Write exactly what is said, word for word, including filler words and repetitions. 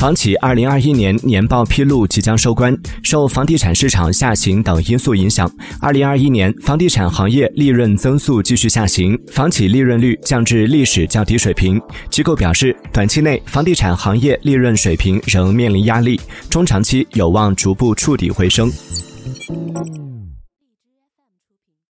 房企二零二一年年报披露即将收官，受房地产市场下行等因素影响，二零二一年房地产行业利润增速继续下行，房企利润率降至历史较低水平。机构表示，短期内房地产行业利润水平仍面临压力，中长期有望逐步触底回升。